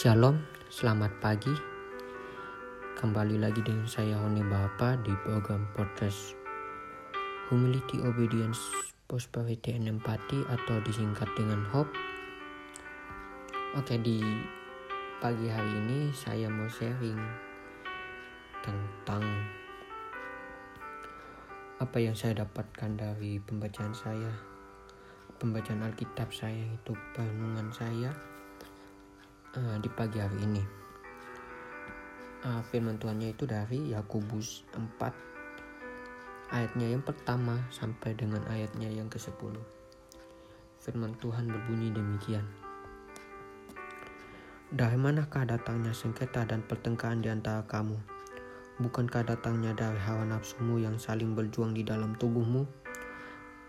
Shalom, selamat pagi. Kembali lagi dengan saya Hone Bapa di program podcast Humility, Obedience, Prosperity, and Empathy atau disingkat dengan HOP. Oke, di pagi hari ini saya mau sharing tentang apa yang saya dapatkan dari pembacaan saya, pembacaan Alkitab saya, itu perenungan saya di pagi hari ini. Firman Tuhannya itu dari Yakobus 4 ayatnya yang pertama sampai dengan ayatnya yang ke-10. Firman Tuhan berbunyi demikian. Dari manakah datangnya sengketa dan pertengkaran di antara kamu? Bukankah datangnya dari hawa nafsumu yang saling berjuang di dalam tubuhmu?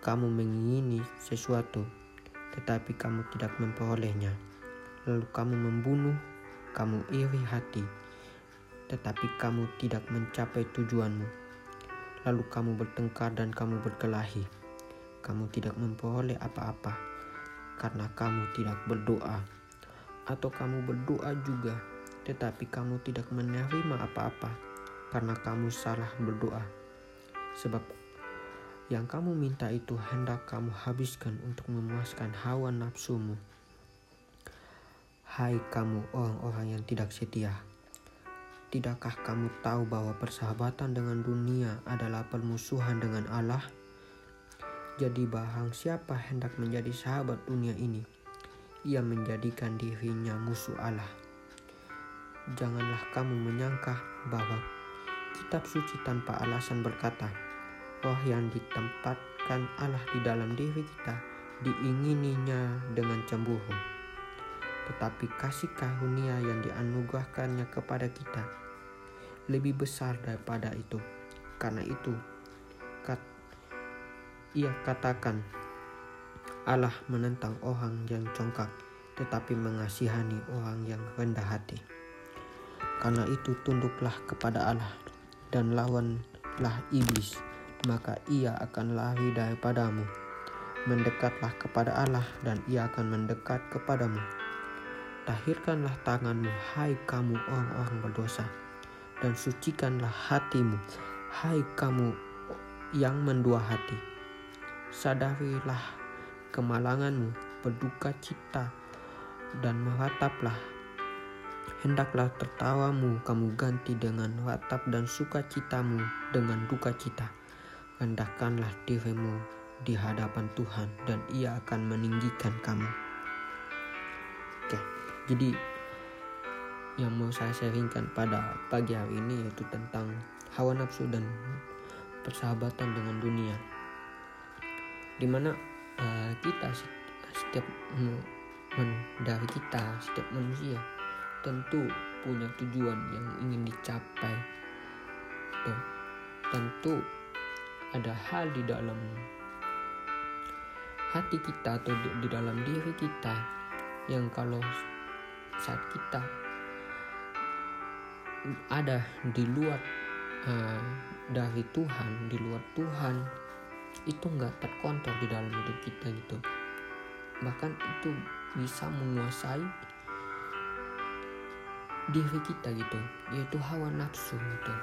Kamu mengingini sesuatu, tetapi kamu tidak memperolehnya. Lalu kamu membunuh, kamu iri hati, tetapi kamu tidak mencapai tujuanmu. Lalu kamu bertengkar dan kamu berkelahi. Kamu tidak memperoleh apa-apa, karena kamu tidak berdoa. Atau kamu berdoa juga, tetapi kamu tidak menerima apa-apa, karena kamu salah berdoa. Sebab yang kamu minta itu hendak kamu habiskan untuk memuaskan hawa nafsumu. Hai kamu orang-orang yang tidak setia, tidakkah kamu tahu bahwa persahabatan dengan dunia adalah permusuhan dengan Allah? Jadi barang siapa hendak menjadi sahabat dunia ini, ia menjadikan dirinya musuh Allah. Janganlah kamu menyangka bahwa kitab suci tanpa alasan berkata, roh yang ditempatkan Allah di dalam diri kita diingininya dengan cemburu. Tetapi kasih karunia yang dianugerahkannya kepada kita lebih besar daripada itu. Karena itu, ia katakan, Allah menentang orang yang congkak, tetapi mengasihani orang yang rendah hati. Karena itu tunduklah kepada Allah dan lawanlah iblis, maka ia akan lari daripadamu. Mendekatlah kepada Allah dan ia akan mendekat kepadamu. Tahirkanlah tanganmu, hai kamu orang-orang berdosa, dan sucikanlah hatimu, hai kamu yang mendua hati. Sadarilah kemalanganmu, berduka cita, dan merataplah. Hendaklah tertawamu kamu ganti dengan ratap dan sukacitamu dengan duka cita. Rendahkanlah dirimu di hadapan Tuhan, dan ia akan meninggikan kamu. Jadi yang mau saya sharingkan pada pagi hari ini yaitu tentang hawa nafsu dan persahabatan dengan dunia. Dimana kita setiap manusia tentu punya tujuan yang ingin dicapai. Tentu ada hal di dalam hati kita atau di dalam diri kita yang kalau saat kita ada di luar dari Tuhan, di luar Tuhan itu nggak terkontrol di dalam hidup kita gitu. Bahkan itu bisa menguasai diri kita gitu, yaitu hawa nafsu gitu.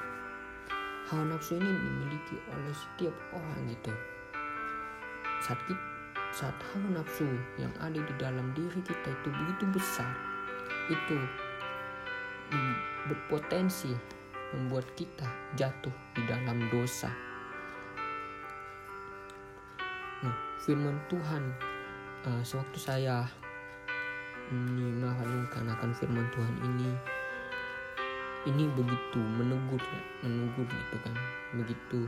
Hawa nafsu ini dimiliki oleh setiap orang gitu. Saat hawa nafsu yang ada di dalam diri kita itu begitu besar, itu berpotensi membuat kita jatuh di dalam dosa. Nah, firman Tuhan, sewaktu saya merenungkan akan firman Tuhan ini begitu menegur gitu kan, begitu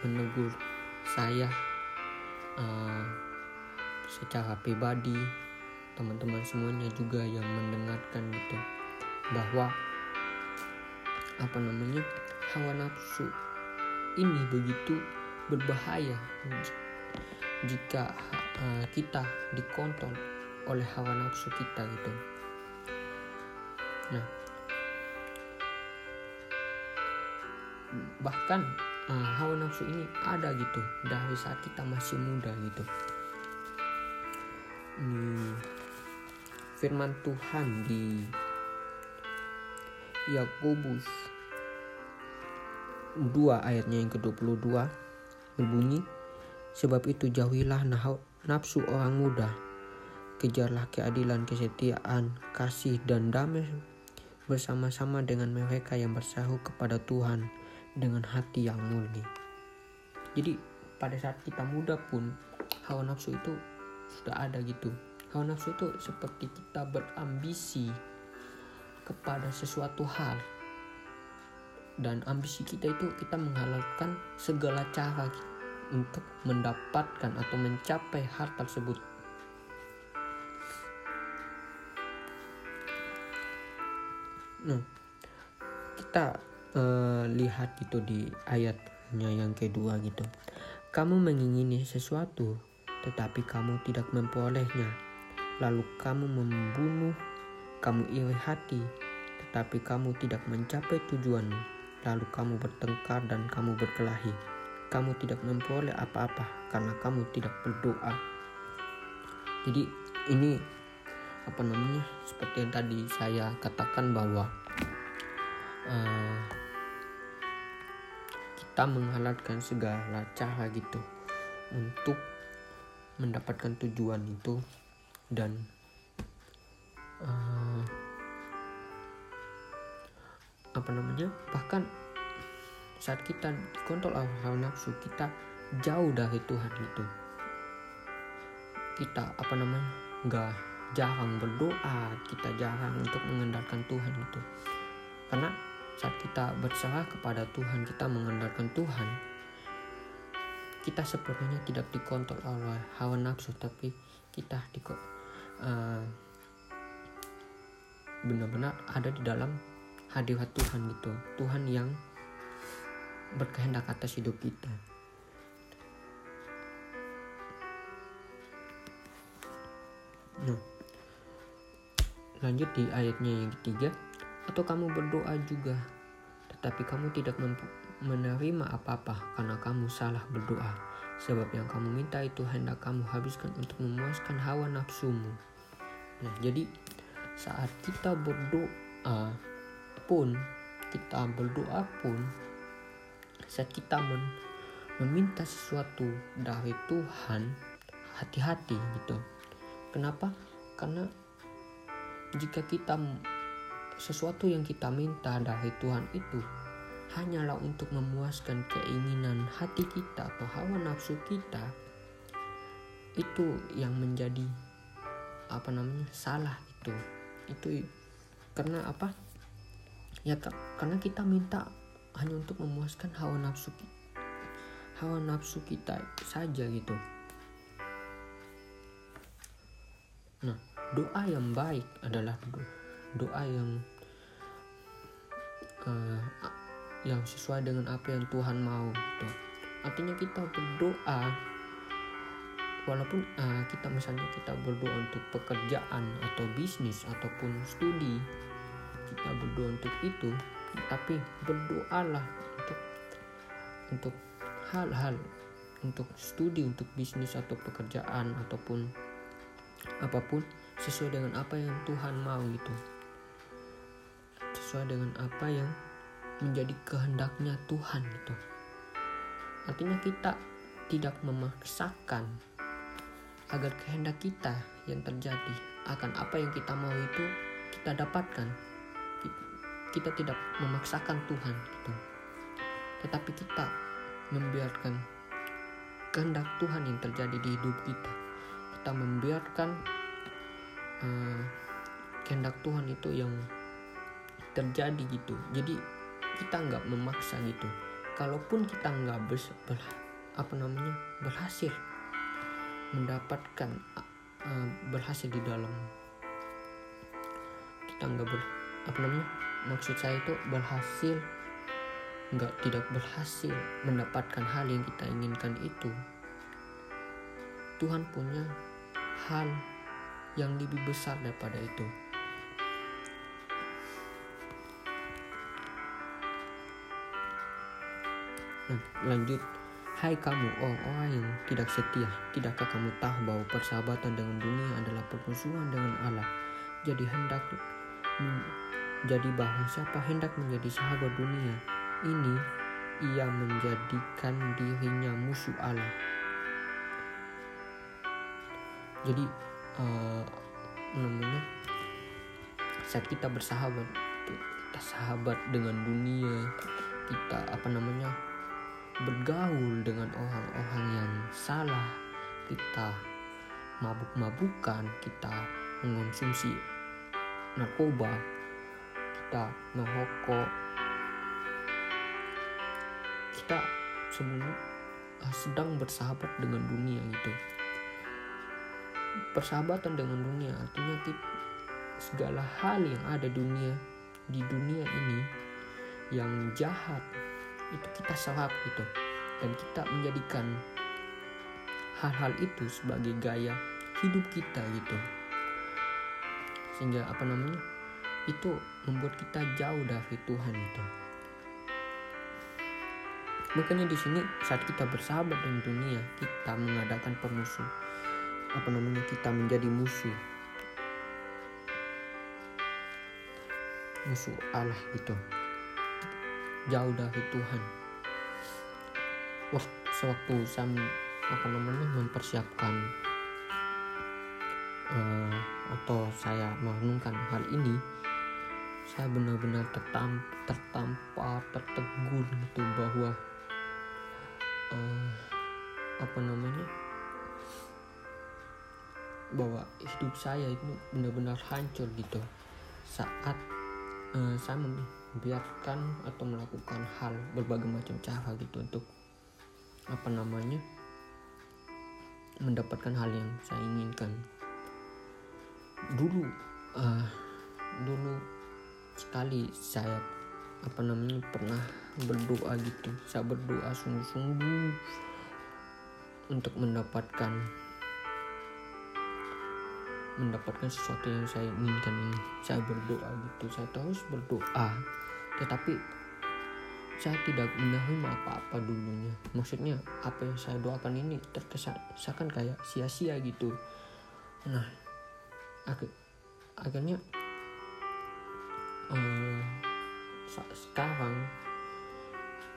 menegur saya secara pribadi, teman-teman semuanya juga yang mendengarkan gitu, bahwa hawa nafsu ini begitu berbahaya jika kita dikontrol oleh hawa nafsu kita gitu. Nah, bahkan hawa nafsu ini ada gitu dari saat kita masih muda gitu. firman Tuhan di Yakobus 2 ayatnya yang ke-22 berbunyi, sebab itu jauhilah nafsu orang muda, kejarlah keadilan, kesetiaan, kasih, dan damai bersama-sama dengan mereka yang berseru kepada Tuhan dengan hati yang murni. Jadi pada saat kita muda pun hawa nafsu itu sudah ada gitu. Hawa nafsu itu seperti kita berambisi kepada sesuatu hal, dan ambisi kita itu kita menghalalkan segala cara untuk mendapatkan atau mencapai hal tersebut. Nah, kita lihat itu di ayatnya yang kedua gitu. Kamu mengingini sesuatu, tetapi kamu tidak memperolehnya. Lalu kamu membunuh, kamu iri hati, tetapi kamu tidak mencapai tujuanmu. Lalu kamu bertengkar dan kamu berkelahi. Kamu tidak memperoleh apa-apa karena kamu tidak berdoa. Jadi ini seperti yang tadi saya katakan bahwa kita menghalalkan segala cara gitu untuk mendapatkan tujuan itu, dan bahkan saat kita dikontrol oleh hawa nafsu, kita jauh dari Tuhan gitu. Kita nggak jarang berdoa, kita jarang untuk mengandalkan Tuhan gitu. Karena saat kita berserah kepada Tuhan, kita mengandalkan Tuhan, kita sepenuhnya tidak dikontrol oleh hawa nafsu, tapi kita benar-benar ada di dalam hadirat Tuhan gitu. Tuhan yang berkehendak atas hidup kita. Nah, lanjut di ayatnya yang ketiga, atau kamu berdoa juga, tetapi kamu tidak menerima apa-apa karena kamu salah berdoa, sebab yang kamu minta itu hendak kamu habiskan untuk memuaskan hawa nafsumu. Nah, jadi saat kita berdoa pun, saat kita meminta sesuatu dari Tuhan, hati-hati gitu. Kenapa? Karena jika kita sesuatu yang kita minta dari Tuhan itu hanyalah untuk memuaskan keinginan hati kita atau hawa nafsu kita, itu yang menjadi salah gitu. Itu karena karena kita minta hanya untuk memuaskan hawa nafsu kita saja gitu. Nah, doa yang baik adalah doa yang sesuai dengan apa yang Tuhan mau gitu. Artinya kita berdoa, walaupun kita berdoa untuk pekerjaan atau bisnis ataupun studi, kita berdoa untuk itu, tapi berdoalah untuk hal-hal, untuk studi, untuk bisnis atau pekerjaan ataupun apapun, sesuai dengan apa yang Tuhan mau gitu, sesuai dengan apa yang menjadi kehendaknya Tuhan gitu. Artinya kita tidak memaksakan agar kehendak kita yang terjadi akan apa yang kita mau itu kita dapatkan. Kita tidak memaksakan Tuhan gitu, tetapi kita membiarkan kehendak Tuhan yang terjadi di hidup kita. Kita membiarkan kehendak Tuhan itu yang terjadi gitu. Jadi kita nggak memaksa gitu. Kalaupun kita nggak berhasil mendapatkan berhasil di dalam, kita nggak maksud saya itu tidak berhasil mendapatkan hal yang kita inginkan itu, Tuhan punya hal yang lebih besar daripada itu. Nah, lanjut, hai kamu orang-orang yang tidak setia, tidakkah kamu tahu bahwa persahabatan dengan dunia adalah permusuhan dengan Allah? jadi bahwa siapa hendak menjadi sahabat dunia ini, ia menjadikan dirinya musuh Allah. Jadi saat kita bersahabat, kita sahabat dengan dunia, kita bergaul dengan orang-orang yang salah, kita mabuk-mabukan, kita mengonsumsi narkoba, kita merokok, kita sebenarnya sedang bersahabat dengan dunia gitu. Persahabatan dengan dunia artinya segala hal yang ada di dunia ini yang jahat itu kita serap gitu, dan kita menjadikan hal-hal itu sebagai gaya hidup kita gitu, sehingga itu membuat kita jauh dari Tuhan itu. Makanya di sini saat kita bersahabat dengan dunia, kita mengadakan permusuh, kita menjadi musuh Allah gitu, jauh dari Tuhan. Sewaktu saya mempersiapkan atau saya merenungkan hal ini, saya benar-benar tertampar, tertegur gitu bahwa bahwa hidup saya itu benar-benar hancur gitu saat saya membiarkan atau melakukan hal berbagai macam cara gitu untuk mendapatkan hal yang saya inginkan. Dulu sekali saya pernah berdoa gitu, saya berdoa sungguh-sungguh untuk mendapatkan sesuatu yang saya inginkan ini. Saya berdoa gitu, saya terus berdoa, tetapi saya tidak menerima apa-apa dulunya. Maksudnya apa yang saya doakan ini terkesan seakan kayak sia-sia gitu. Nah, akhirnya sekarang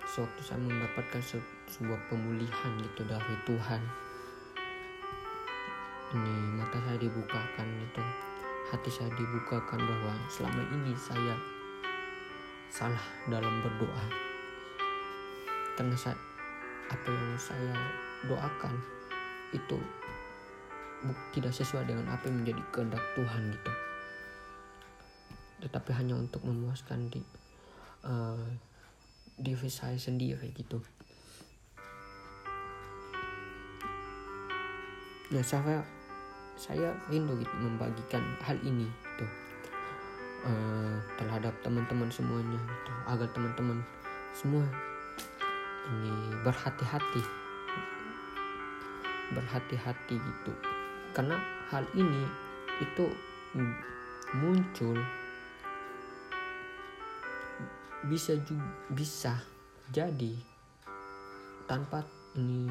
suatu saya mendapatkan sebuah pemulihan gitu dari Tuhan. Ini mata saya dibukakan gitu, hati saya dibukakan bahwa selama ini saya salah dalam berdoa, karena apa yang saya doakan itu tidak sesuai dengan apa yang menjadi kehendak Tuhan gitu, tetapi hanya untuk memuaskan diri saya sendiri gitu. Nah, saya rindu gitu membagikan hal ini gitu, terhadap teman-teman semuanya gitu, agar teman-teman semua ini berhati-hati gitu, karena hal ini itu muncul bisa jadi tanpa ini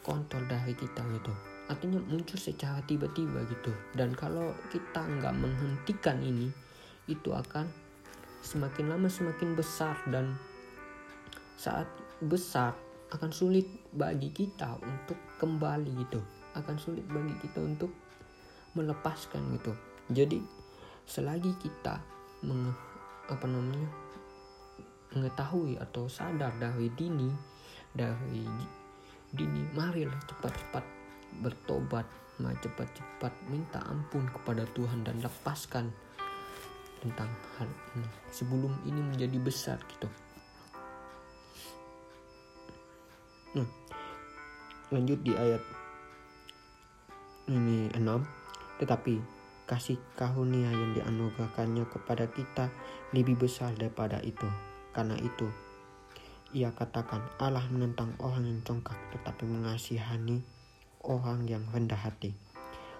kontrol dari kita gitu. Artinya muncul secara tiba-tiba gitu, dan kalau kita nggak menghentikan ini, itu akan semakin lama semakin besar, dan saat besar akan sulit bagi kita untuk kembali gitu, akan sulit bagi kita untuk melepaskan gitu. Jadi selagi kita mengetahui atau sadar dari dini, marilah cepat-cepat bertobat, cepat-cepat minta ampun kepada Tuhan dan lepaskan tentang hal ini sebelum ini menjadi besar gitu. Nah, lanjut di ayat ini 6. Tetapi kasih karunia yang dianugerahkannya kepada kita lebih besar daripada itu. Karena itu ia katakan, Allah menentang orang yang congkak tetapi mengasihani orang yang rendah hati.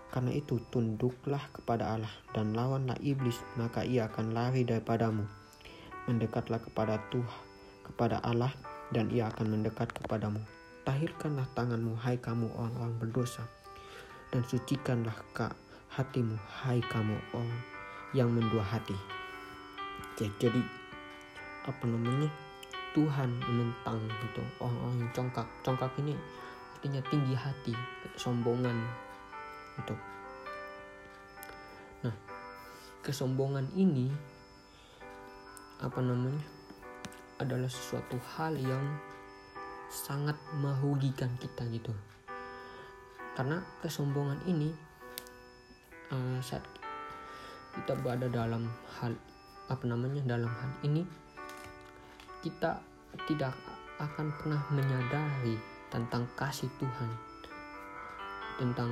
Karena itu tunduklah kepada Allah dan lawanlah iblis, maka ia akan lari daripadamu. Mendekatlah kepada Tuhan, kepada Allah, dan ia akan mendekat kepadamu. Tahirkanlah tanganmu, hai kamu orang-orang berdosa, dan sucikanlah hatimu, hai kamu orang yang mendua hati. Jadi Tuhan menentang gitu orang-orang yang congkak. Congkak ini artinya tinggi hati, kesombongan gitu. Nah, kesombongan ini adalah sesuatu hal yang sangat merugikan kita gitu. Karena kesombongan ini saat kita berada dalam hal dalam hal ini, kita tidak akan pernah menyadari tentang kasih Tuhan, tentang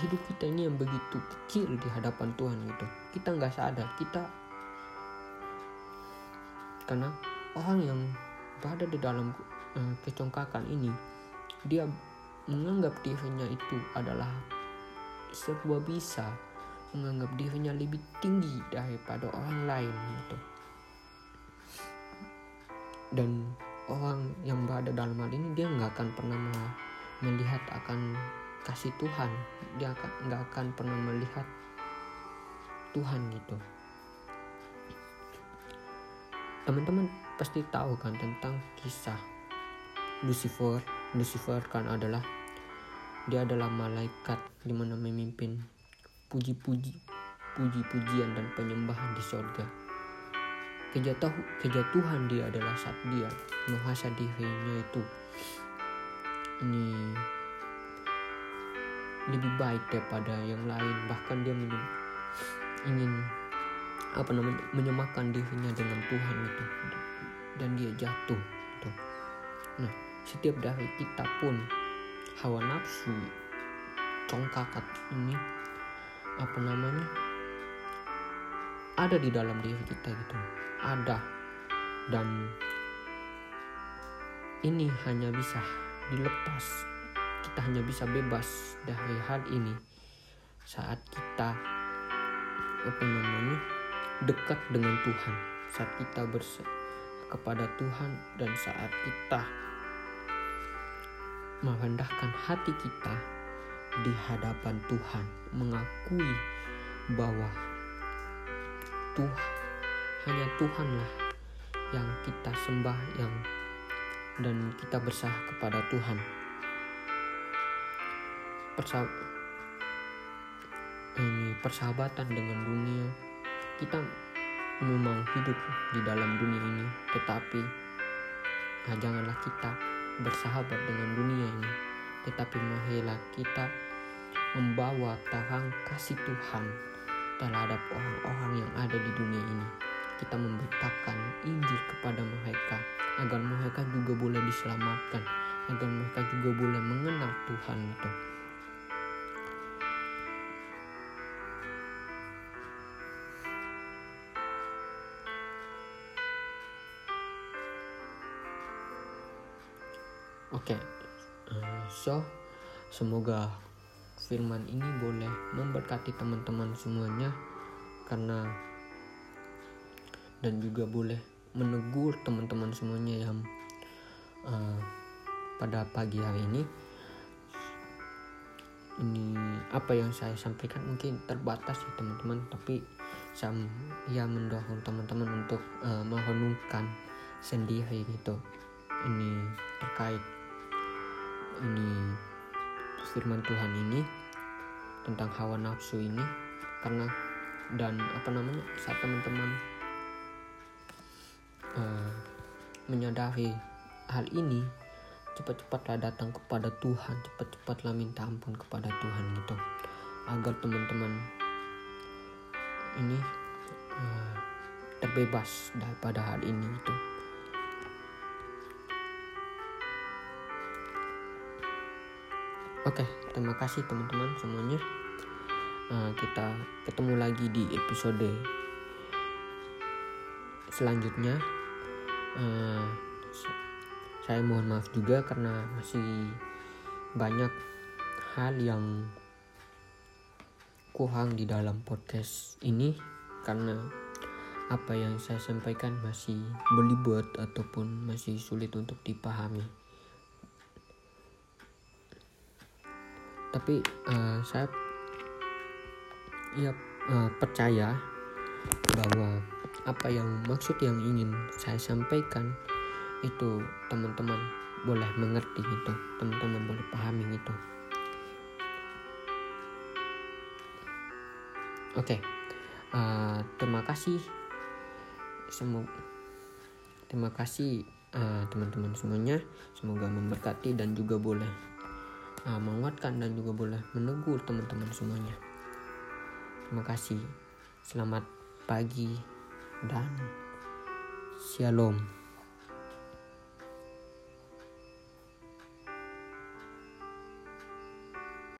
hidup kita ini yang begitu kecil di hadapan Tuhan gitu. Kita nggak sadar karena orang yang berada di dalam kecongkakan ini, dia menganggap dirinya itu adalah sebuah bisa, menganggap dirinya lebih tinggi daripada orang lain gitu. Dan orang yang berada dalam hal ini, dia nggak akan pernah melihat akan kasih Tuhan, dia nggak akan pernah melihat Tuhan gitu. Teman-teman pasti tahu kan tentang kisah Lucifer. Lucifer dia adalah malaikat di mana memimpin puji-pujian dan penyembahan di surga. Kejatuhan dia adalah saat dia merasa dirinya itu ini lebih baik daripada yang lain, bahkan dia ingin menyamakan dirinya dengan Tuhan itu, dan dia jatuh gitu. Nah, setiap dari kita pun hawa nafsu congkakat ini ada di dalam diri kita gitu, ada, dan ini hanya bisa dilepas, kita hanya bisa bebas dari hal ini saat kita dekat dengan Tuhan, saat kita kepada Tuhan, dan saat kita merendahkan hati kita di hadapan Tuhan, mengakui bahwa Tuhan, hanya Tuhanlah yang kita sembah, dan kita berserah kepada Tuhan. Persahabatan dengan dunia, kita memang hidup di dalam dunia ini, tetapi janganlah kita bersahabat dengan dunia ini, tetapi marilah kita membawa terang kasih Tuhan terhadap orang-orang yang ada di dunia ini. Kita memberitakan Injil kepada mereka agar mereka juga boleh diselamatkan, agar mereka juga boleh mengenal Tuhan itu. Oke. So, semoga firman ini boleh memberkati teman-teman semuanya, dan juga boleh menegur teman-teman semuanya yang pada pagi hari ini. Ini apa yang saya sampaikan mungkin terbatas ya teman-teman, tapi saya mendorong teman-teman untuk merenungkan sendiri gitu. Ini terkait firman Tuhan ini tentang hawa nafsu ini, saat teman-teman menyadari hal ini, cepat-cepatlah datang kepada Tuhan, cepat-cepatlah minta ampun kepada Tuhan gitu, agar teman-teman ini terbebas daripada hal ini gitu. Oke, terima kasih teman-teman semuanya. Kita ketemu lagi di episode selanjutnya. Saya mohon maaf juga karena masih banyak hal yang kurang di dalam podcast ini, karena apa yang saya sampaikan masih belibet ataupun masih sulit untuk dipahami. Tapi saya ia percaya bahwa apa yang maksud yang ingin saya sampaikan itu teman-teman boleh mengerti itu, teman-teman boleh pahami itu. Oke, terima kasih semua. Terima kasih teman-teman semuanya. Semoga memberkati dan juga boleh menguatkan dan juga boleh menegur teman-teman semuanya. Terima kasih. Selamat pagi dan shalom.